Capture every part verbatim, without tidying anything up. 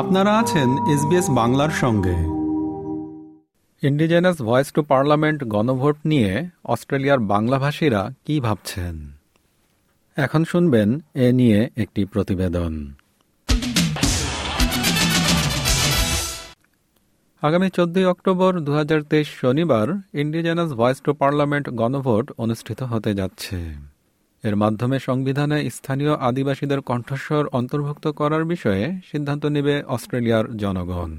আপনারা আছেন S B S বাংলার সঙ্গে। ইনডিজেনাস ভয়েস টু পার্লামেন্ট গণভোট নিয়ে অস্ট্রেলিয়ার বাংলাভাষীরা কি ভাবছেন, এখন শুনবেন এ নিয়ে একটি প্রতিবেদন। আগামী চোদ্দই অক্টোবর দু হাজার তেইশ শনিবার ইনডিজেনাস ভয়েস টু পার্লামেন্ট গণভোট অনুষ্ঠিত হতে যাচ্ছে। এর মাধ্যমে সংবিধানে স্থানীয় আদিবাসীদের কণ্ঠস্বর অন্তর্ভুক্ত করার বিষয়ে সিদ্ধান্ত নেবে অস্ট্রেলিয়ার জনগণ।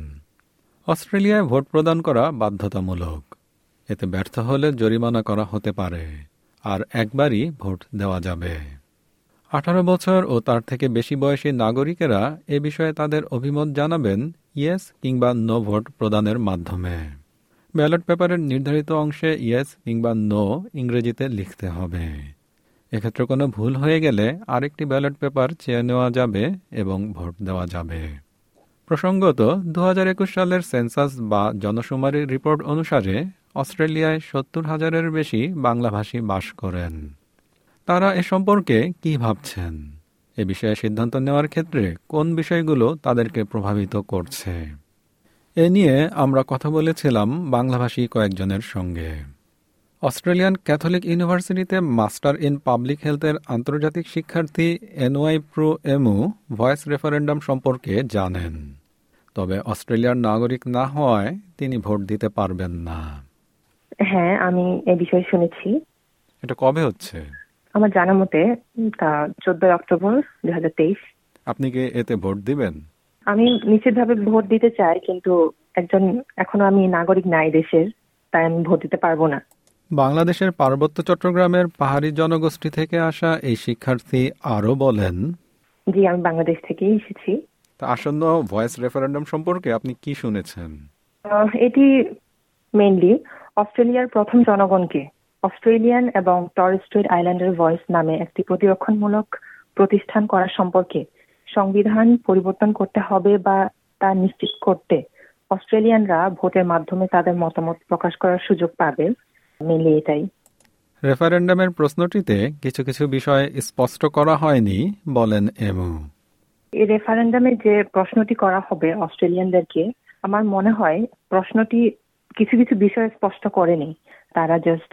অস্ট্রেলিয়ায় ভোট প্রদান করা বাধ্যতামূলক। এতে ব্যর্থ হলে জরিমানা করা হতে পারে, আর একবারই ভোট দেওয়া যাবে। আঠারো বছর ও তার থেকে বেশি বয়সী নাগরিকেরা এ বিষয়ে তাদের অভিমত জানাবেন ইয়েস কিংবা নো ভোট প্রদানের মাধ্যমে। ব্যালট পেপারের নির্ধারিত অংশে ইয়েস কিংবা নো ইংরেজিতে লিখতে হবে। এক্ষেত্রে কোনো ভুল হয়ে গেলে আরেকটি ব্যালট পেপার চেয়ে নেওয়া যাবে এবং ভোট দেওয়া যাবে। প্রসঙ্গত, দু হাজার একুশ সালের সেন্সাস বা জনশুমারির রিপোর্ট অনুসারে অস্ট্রেলিয়ায় সত্তর হাজারের বেশি বাংলাভাষী বাস করেন। তারা এ সম্পর্কে কি ভাবছেন? এ বিষয়ে সিদ্ধান্ত নেওয়ার ক্ষেত্রে কোন বিষয়গুলো তাদেরকে প্রভাবিত করছে, এ নিয়ে আমরা কথা বলেছিলাম বাংলাভাষী কয়েকজনের সঙ্গে। অস্ট্রেলিয়ান ক্যাথলিক ইউনিভার্সিটিতে মাস্টার ইন পাবলিক হেলথের আন্তর্জাতিক শিক্ষার্থী এনওয়াই প্রো এমু ভয়েস রেফারেন্ডাম সম্পর্কে জানেন, তবে অস্ট্রেলিয়ার নাগরিক না হওয়ায় তিনি ভোট দিতে পারবেন না। হ্যাঁ, আমি এ বিষয়ে শুনেছি। এটা কবে হচ্ছে? আমার জানা মতে তা চোদ্দই অক্টোবর দুই হাজার তেইশ। আপনি কি এতে ভোট দিবেন? আমি নিশ্চিতভাবে ভোট দিতে চাই, কিন্তু একজন এখনো আমি নাগরিক নাই দেশের, তাই আমি ভোট দিতে পারবো না। বাংলাদেশের পার্বত্য চট্টগ্রামের পাহাড়ি জনগোষ্ঠী থেকে আসা এই শিক্ষার্থী আরো বলেন, জি আমি বাংলাদেশ থেকে এসেছি। আসন্ন ভয়েস রেফারেন্ডাম সম্পর্কে আপনি কি শুনেছেন? এটি মেইনলি অস্ট্রেলিয়ার প্রথম জনগণকে অস্ট্রেলিয়ান এবং টরেস স্ট্রেইট আইল্যান্ডার ভয়েস নামে একটি প্রতিরক্ষণমূলক প্রতিষ্ঠান করার সম্পর্কে সংবিধান পরিবর্তন করতে হবে বা তা নিশ্চিত করতে অস্ট্রেলিয়ানরা ভোটের মাধ্যমে তাদের মতামত প্রকাশ করার সুযোগ পাবে। রেফারেন্ডামের প্রশ্নটিতে কিছু কিছু বিষয় স্পষ্ট করা হয়নি বলেন এমু। এই রেফারেন্ডামে যে প্রশ্নটি করা হবে অস্ট্রেলিয়ানদেরকে, আমার মনে হয় প্রশ্নটি কিছু কিছু বিষয় স্পষ্ট করেনি। তারা জাস্ট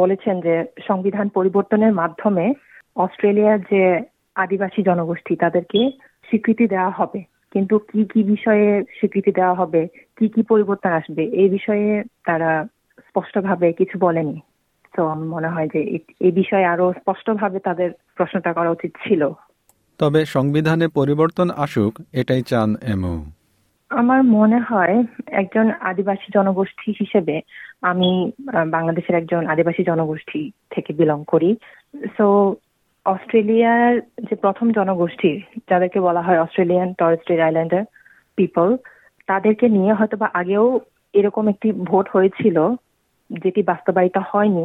বলেছেন যে সংবিধান পরিবর্তনের মাধ্যমে অস্ট্রেলিয়ার যে আদিবাসী জনগোষ্ঠী তাদেরকে স্বীকৃতি দেওয়া হবে, কিন্তু কি কি বিষয়ে স্বীকৃতি দেওয়া হবে, কি কি পরিবর্তন আসবে, এই বিষয়ে তারা স্পষ্টভাবে কিছু বলেনি। তো আমার মনে হয় যে এই বিষয়ে আরো স্পষ্টভাবে তাদের প্রশ্নটা করা উচিত ছিল। তবে সংবিধানে পরিবর্তন আসুক, এটাই চান এমও। আমার মনে হয় একজন আদিবাসী জনগোষ্ঠী হিসেবে, আমি বাংলাদেশের একজন আদিবাসী জনগোষ্ঠী থেকে বিলং করি, সো অস্ট্রেলিয়ার যে প্রথম জনগোষ্ঠী যাদেরকে বলা হয় Australian Torres Strait Islander people, তাদেরকে নিয়ে হয়তো বা আগেও এরকম একটি ভোট হয়েছিল যেটি বাস্তবায়িত হয়নি।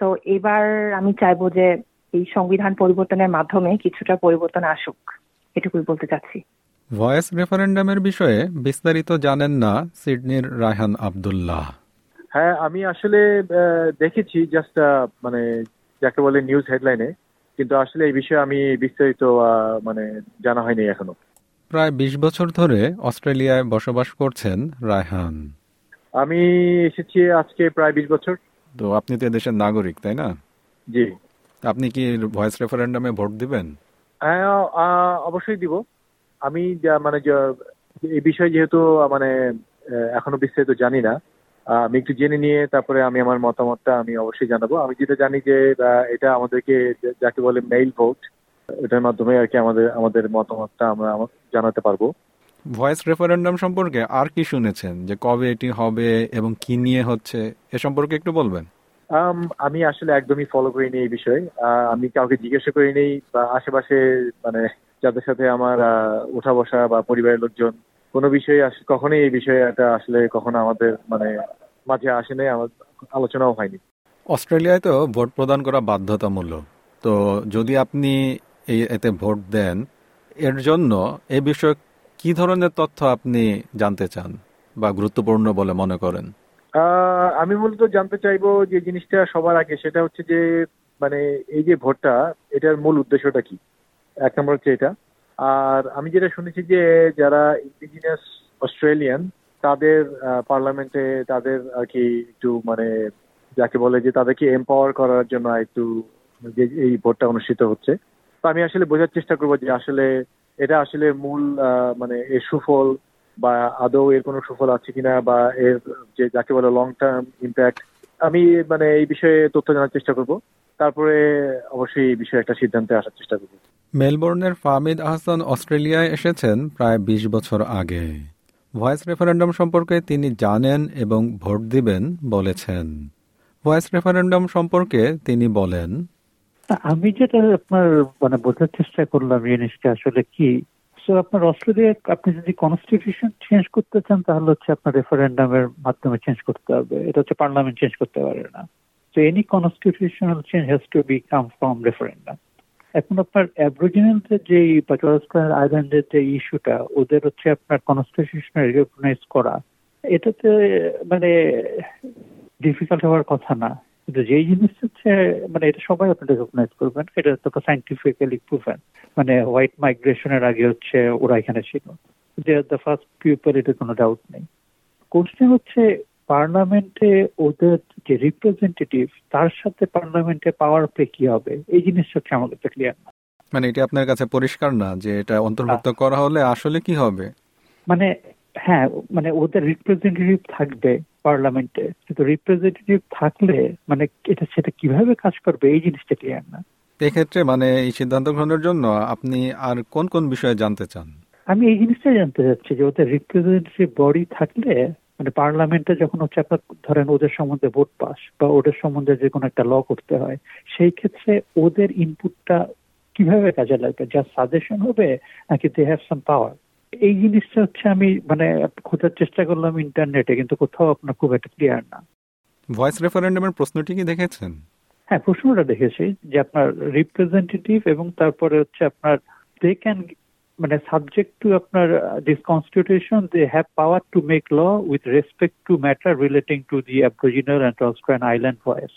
তো এবার আমি চাইবো যে এই সংবিধান পরিবর্তনের মাধ্যমে কিছুটা পরিবর্তন আসুক, এটুকুই বলতে চাচ্ছি। ভয়েস রেফারেন্ডামের বিষয়ে বিস্তারিত জানেন না সিডনির রায়হান আব্দুল্লাহ। হ্যাঁ, আমি আসলে দেখেছি জাস্ট মানে যাকে বলে নিউজ হেডলাইনে, কিন্তু আসলে এই বিষয়ে আমি বিস্তারিত মানে জানা হয়নি এখনো। প্রায় বিশ বছর ধরে অস্ট্রেলিয়ায় বসবাস করছেন রায়হান। আমি এসেছি আজকে প্রায় বিশ বছর। তো আপনি তো দেশের নাগরিক, তাই না? জি। আপনি কি ভয়েস রেফারেন্ডামে ভোট দিবেন? হ্যাঁ, অবশ্যই দিব। আমি মানে এই বিষয়ে যেহেতু মানে এখনো বিস্তারিত জানি না, আমি একটু জেনে নিয়ে তারপরে আমি আমার মতামতটা আমি অবশ্যই জানাবো। আমি যেটা জানি যে এটা আমাদেরকে যাকে বলে মেইল ভোট, এটার মাধ্যমে আর কি আমাদের আমাদের মতামতটা আমরা জানাতে পারবো। ভয়েস রেফারেন্ডাম সম্পর্কে আর কি শুনেছেন, যে কবে এটি হবে এবং কি নিয়ে হচ্ছে, এ সম্পর্কে একটু বলবেন? আমি আসলে একদমই ফলো করিনি এই বিষয়ে। আমি কাউকে জিজ্ঞাসা করিনি, বা আশেপাশে মানে যাদের সাথে আমার উঠা বসা বা পরিবারের লোকজন কোনো বিষয়ে কখনোই এই বিষয়টা আসলে কখনো আমাদের মানে মাঝে আসে নাই, আমার আলোচনাও হয়নি। অস্ট্রেলিয়ায় তো ভোট প্রদান করা বাধ্যতামূলক, তো যদি আপনি এতে ভোট দেন, এর জন্য এ বিষয়ে কি ধরনের তথ্য আপনি জানতে চান বা গুরুত্বপূর্ণ বলে মনে করেন? আমি মূলত জানতে চাইবো যে জিনিসটা সবার আগে, সেটা হচ্ছে যে মানে এই যে ভোটটা, এটার মূল উদ্দেশ্যটা কি, এক নম্বর হচ্ছে এটা। আর আমি যেটা শুনেছি যে যারা ইনডিজেনাস অস্ট্রেলিয়ান তাদের পার্লামেন্টে তাদের আর কি একটু মানে যাকে বলে যে তাদেরকে এম্পাওয়ার করার জন্য একটু যে এই ভোটটা অনুষ্ঠিত হচ্ছে। তো আমি আসলে বোঝার চেষ্টা করবো যে আসলে এটা আসলে মূল মানে এর সুফল বা আদৌ এর কোনো সুফল আছে কিনা বা এর যে যাকে বলে লং টার্ম ইম্প্যাক্ট, আমি মানে এই বিষয়ে তথ্য জানার চেষ্টা করব। তারপরে অবশ্যই এই বিষয়ে একটা সিদ্ধান্তে আসার চেষ্টা করব। মেলবোর্নের ফাহমিদ আহসান অস্ট্রেলিয়ায় এসেছেন প্রায় বিশ বছর আগে। ভয়েস রেফারেন্ডাম সম্পর্কে তিনি জানেন এবং ভোট দিবেন বলেছেন। ভয়েস রেফারেন্ডাম সম্পর্কে তিনি বলেন, আমি যেটা আপনার মানে বোঝার চেষ্টা করলাম জিনিসটা আসলে কি, আপনার অস্ট্রেলিয়ার আপনি যদি কনস্টিটিউশন চেঞ্জ করতে চান তাহলে হচ্ছে আপনার রেফারেন্ডামের মাধ্যমে চেঞ্জ করতে হবে, এটা হচ্ছে পার্লামেন্ট চেঞ্জ করতে পারে না। So any constitutional change has to be come from referendum. এখন আপনার অ্যাবরিজিনালদের যে বা টরেস স্ট্রেইট আইল্যান্ডের যে ইস্যুটা, ওদের হচ্ছে আপনার কনস্টিটিউশন রিকগনাইজ করা, এটাতে মানে ডিফিকাল্ট হওয়ার কথা না, কিন্তু যেই জিনিস হচ্ছে মানে এটা সবাই আপনি রেকগনাইজ করবেন, এটা তো সায়েন্টিফিক্যালি প্রুভেন। মানে হোয়াইট মাইগ্রেশনের আগে হচ্ছে ওরা এখানে ছিল, they are the first people, এটা কোনো ডাউট নেই। কোশ্চেন হচ্ছে পার্লামেন্টে ওদের যে রিপ্রেজেন্টেটিভ তার সাথে পার্লামেন্টে পাওয়ার প্লে কি হবে, এই জিনিসটা হচ্ছে আমার কাছে ক্লিয়ার না। মানে এটা আপনার কাছে পরিষ্কার না যে এটা অন্তর্ভুক্ত করা হলে আসলে কি হবে? মানে হ্যাঁ, মানে ওদের রিপ্রেজেন্টেটিভ থাকবে পার্লামেন্টে, কিন্তু রিপ্রেজেন্টেটিভ থাকলে মানে এটা সেটা কিভাবে কাজ করবে এই জিনিসটা ক্লিয়ার না। এক্ষেত্রে মানে এই সিদ্ধান্ত গ্রহণের জন্য আপনি আর কোন কোন বিষয়ে জানতে চান? আমি এই জিনিসটাই জানতে চাচ্ছি যে ওদের রিপ্রেজেন্টেটিভ বডি থাকলে মানে পার্লামেন্টে যখন হচ্ছে আপনার ধরেন ওদের সম্বন্ধে ভোট পাস বা ওদের সম্বন্ধে যে কোনো একটা ল করতে হয়, সেই ক্ষেত্রে ওদের ইনপুটটা কিভাবে কাজে লাগবে, যা সাজেশন হবে নাকি দে হ্যাভ সাম পাওয়ার, এই জিনিসটা হচ্ছে আমি মানে খোঁজার চেষ্টা করলাম ইন্টারনেটে, কিন্তু কোথাও আপনার খুব একটা ক্লিয়ার না। ভয়েস রেফারেন্ডামের প্রশ্নটি কি দেখেছেন? হ্যাঁ, প্রশ্নটা দেখেছি যে আপনার রিপ্রেজেন্টেটিভ এবং তারপরে হচ্ছে আপনার দে ক্যান মানে সাবজেক্ট টু আপনার this constitution they have power to make law with respect to matter relating to the Aboriginal and Torres Strait Island voice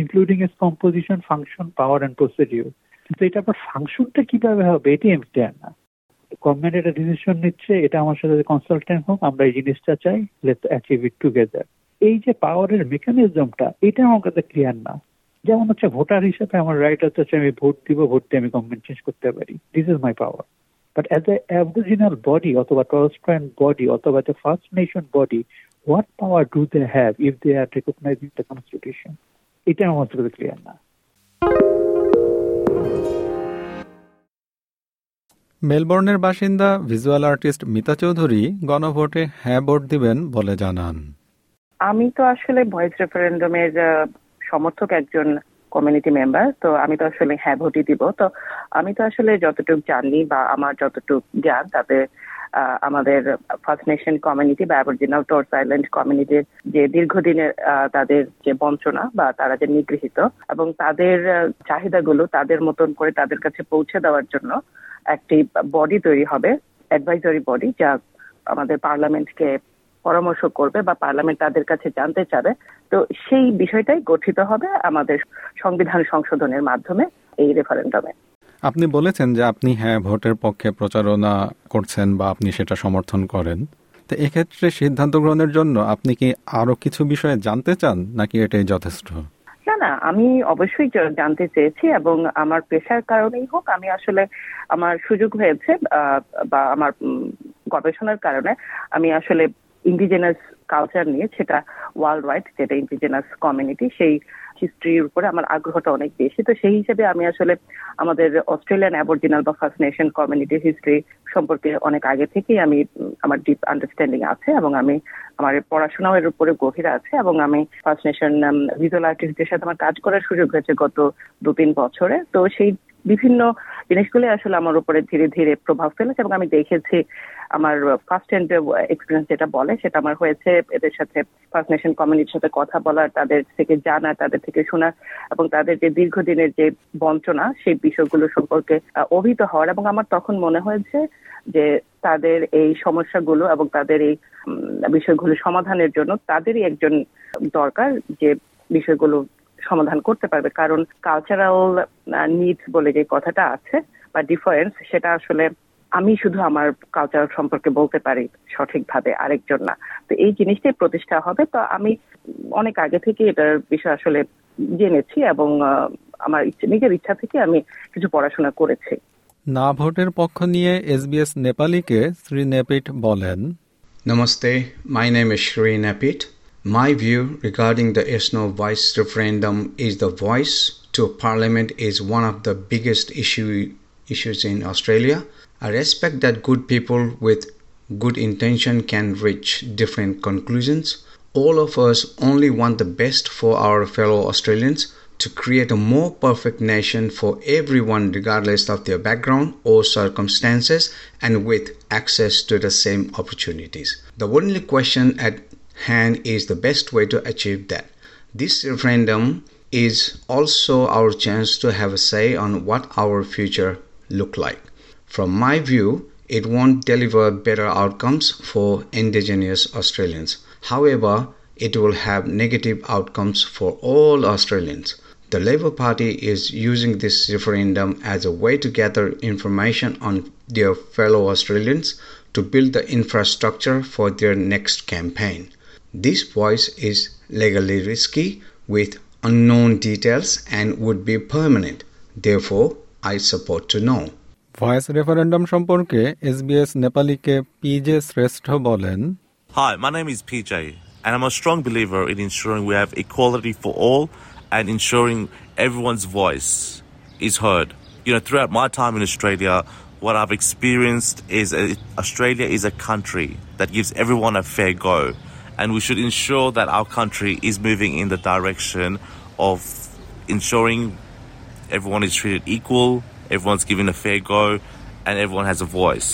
including its composition, function, power and procedure. কিন্তু এটা আপনার ফাংশনটা কিভাবে হবে এটি আমি জানি না। গভর্নমেন্ট একটা ডিসিশন নিচ্ছে, এটা আমার সাথে কনসালটেন্ট হোক, আমরা এই জিনিসটা চাই, লেটস অ্যাচিভ ইট টুগেদার। এই যে পাওয়ারের মেকানিজমটা, এটা আমার কাছে ক্লিয়ার না। যেমন হচ্ছে ভোটার হিসেবে আমার রাইট হচ্ছে আমি ভোট দিব, ভোট দিয়ে আমি গভর্নমেন্ট চেঞ্জ করতে পারি, this is my power. But as a Aboriginal body অথবা টরেস স্ট্রেইট বডি অথবা the first nation body, what power do they have if they are recognising the constitution, এটা আমার কাছে ক্লিয়ার না। মেলবোর্নের বাসিন্দা ভিজুয়াল আর্টিস্ট মিতা চৌধুরী গণভোটে হ্যাঁ ভোট দিবেন বলে জানান। আমি তো আসলে ভয়েস রেফারেন্ডামের সমর্থক একজন কমিউনিটি মেম্বার, তো আমি তো আসলে হ্যাঁ ভোটই দিব। তো আমি তো আসলে যতটুকু জানি বা আমার যতটুকু জ্ঞান তাতে আমাদের ফার্স্ট নেশন কমিউনিটি বা অ্যাবরিজিনাল টরেস আইল্যান্ড কমিউনিটির যে দীর্ঘদিনের তাদের যে বঞ্চনা বা তারা যে নিগৃহীত এবং তাদের চাহিদাগুলো তাদের মতন করে তাদের কাছে পৌঁছে দেওয়ার জন্য একটি বডি তৈরি হবে, অ্যাডভাইজরি বডি, যা আমাদের পার্লামেন্টকে পরামর্শ করবে বা পার্লামেন্ট তাদের কাছে জানতে চাবে। তো সেই বিষয়টাই গঠিত হবে আমাদের সংবিধান সংশোধনের মাধ্যমে এই রেফারেন্ডামে। আপনি বলেছেন যে আপনি হ্যাঁ ভোটের পক্ষে প্রচারণা করছেন বা আপনি সেটা সমর্থন করেন, তো এক্ষেত্রে সিদ্ধান্ত গ্রহণের জন্য আপনি কি আরো কিছু বিষয়ে জানতে চান নাকি এটাই যথেষ্ট? না না, আমি অবশ্যই জানতে চেয়েছি এবং আমার পেশার কারণেই হোক, আমি আসলে আমার সুযোগ হয়েছে বা আমার গবেষণার কারণে আমি আসলে ইন্ডিজেনাস কালচার নিয়ে, সেটা ওয়ার্ল্ড ওয়াইড যেটা ইন্ডিজেনাস কমিউনিটি, সেই হিস্ট্রির উপরে আমার আগ্রহটা অনেক বেশি। তো সেই হিসেবে আমি আসলে আমাদের অস্ট্রেলিয়ান অ্যাবরিজিনাল বা ফার্স্ট নেশন কমিউনিটির হিস্ট্রি সম্পর্কে অনেক আগে থেকেই আমি আমার ডিপ আন্ডারস্ট্যান্ডিং আছে এবং আমি আমার পড়াশোনাও এর উপরে গভীর আছে এবং আমি ফার্স্ট নেশন ভিজুয়াল আর্টিস্টদের সাথে আমার কাজ করার সুযোগ হয়েছে গত দু তিন বছরে। তো সেই বিভিন্ন জিনিসগুলো আসলে আমার উপরে ধীরে ধীরে প্রভাব ফেলেছে এবং আমি দেখেছি আমার ফার্স্ট হ্যান্ড এক্সপিরিয়েন্স যেটা বলে সেটা আমার হয়েছে এদের সাথে, ফার্স্ট নেশন কমিউনিটির সাথে কথা বলার, তাদের থেকে জানা, তাদের থেকে শোনা এবং তাদের যে দীর্ঘদিনের যে বঞ্চনা সেই বিষয়গুলো সম্পর্কে অভিহিত হওয়ার। এবং আমার তখন মনে হয়েছে যে তাদের এই সমস্যাগুলো এবং তাদের এই বিষয়গুলো সমাধানের জন্য তাদেরই একজন দরকার যে বিষয়গুলো সমাধান করতে পারবে, কারণ কালচারাল নিডস বলে যে কথাটা আছে বা ডিফারেন্স, সেটা আসলে আমি শুধু আমার কালচার সম্পর্কে বলতে পারি সঠিকভাবে, আরেকজন না। তো এই জিনিসটাই প্রতিষ্ঠা হবে। তো আমি অনেক আগে থেকে এটার বিষয়ে আসলে জেনেছি এবং আমার নিজের ইচ্ছা থেকে আমি কিছু পড়াশোনা করেছি। না ভোটের পক্ষ নিয়ে এসবিএস নেপালিকে শ্রী নেপিট বলেন, namaste, my name is Shri Nepit. My view regarding the এসনো voice referendum is the voice to parliament is one of the biggest issue issues in Australia. I respect that good people with good intention can reach different conclusions. All of us only want the best for our fellow Australians to create a more perfect nation for everyone regardless of their background or circumstances and with access to the same opportunities. The only question at hand is the best way to achieve that. This referendum is also our chance to have a say on what our future look like. From my view, it won't deliver better outcomes for Indigenous Australians. However, it will have negative outcomes for all Australians. The Labor Party is using this referendum as a way to gather information on their fellow Australians to build the infrastructure for their next campaign. This voice is legally risky with unknown details and would be permanent. Therefore, I support to know. Voice referendum সম্পর্কে SBS নেপালিকে PJ Shrestha বলেন, hi, my name is PJ and I am a strong believer in ensuring we have equality for all and ensuring everyone's voice is heard. You know, throughout my time in Australia what I've experienced is Australia is a country that gives everyone a fair go, and we should ensure that our country is moving in the direction of ensuring everyone is treated equal. Everyone's given a fair go and everyone has a voice.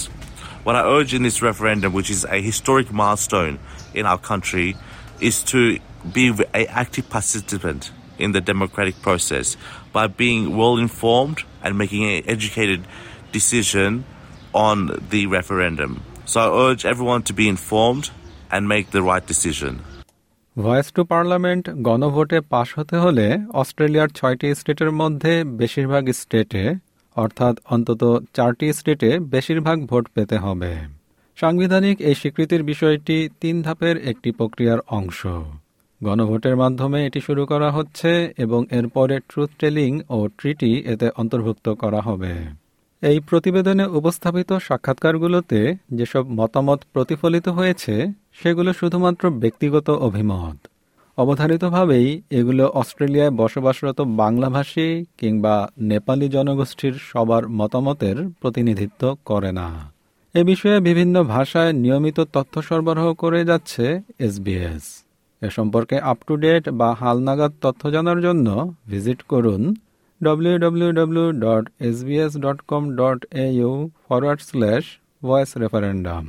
What I urge in this referendum, which is a historic milestone in our country, is to be an active participant in the democratic process by being well informed and making an educated decision on the referendum. So I urge everyone to be informed and make the right decision. Voice to parliament গণভোটে পাশ হতে হলে অস্ট্রেলিয়ার ছয়টি স্টেটের মধ্যে বেশিরভাগ স্টেটে, অর্থাৎ অন্তত চারটি স্টেটে বেশিরভাগ ভোট পেতে হবে। সাংবিধানিক এই স্বীকৃতির বিষয়টি তিন ধাপের একটি প্রক্রিয়ার অংশ। গণভোটের মাধ্যমে এটি শুরু করা হচ্ছে এবং এরপরে ট্রুথ টেলিং ও ট্রিটি এতে অন্তর্ভুক্ত করা হবে। এই প্রতিবেদনে উপস্থাপিত সাক্ষাৎকারগুলোতে যেসব মতামত প্রতিফলিত হয়েছে সেগুলো শুধুমাত্র ব্যক্তিগত অভিমত। অবধারিতভাবেই এগুলো অস্ট্রেলিয়ায় বসবাসরত বাংলাভাষী কিংবা নেপালি জনগোষ্ঠীর সবার মতামতের প্রতিনিধিত্ব করে না। এ বিষয়ে বিভিন্ন ভাষায় নিয়মিত তথ্য সরবরাহ করে যাচ্ছে এসবিএস। এ সম্পর্কে আপ টু ডেট বা হালনাগাদ তথ্য জানার জন্য ভিজিট করুন W W W dot S B S dot com dot A U forward slash voice referendum.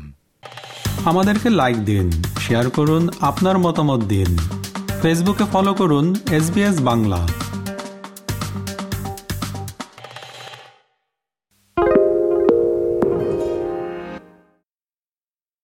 আমাদেরকে লাইক দিন, শেয়ার করুন, আপনার মতামত দিন। ফেসবুকে ফলো করুন এস বি এস বাংলা।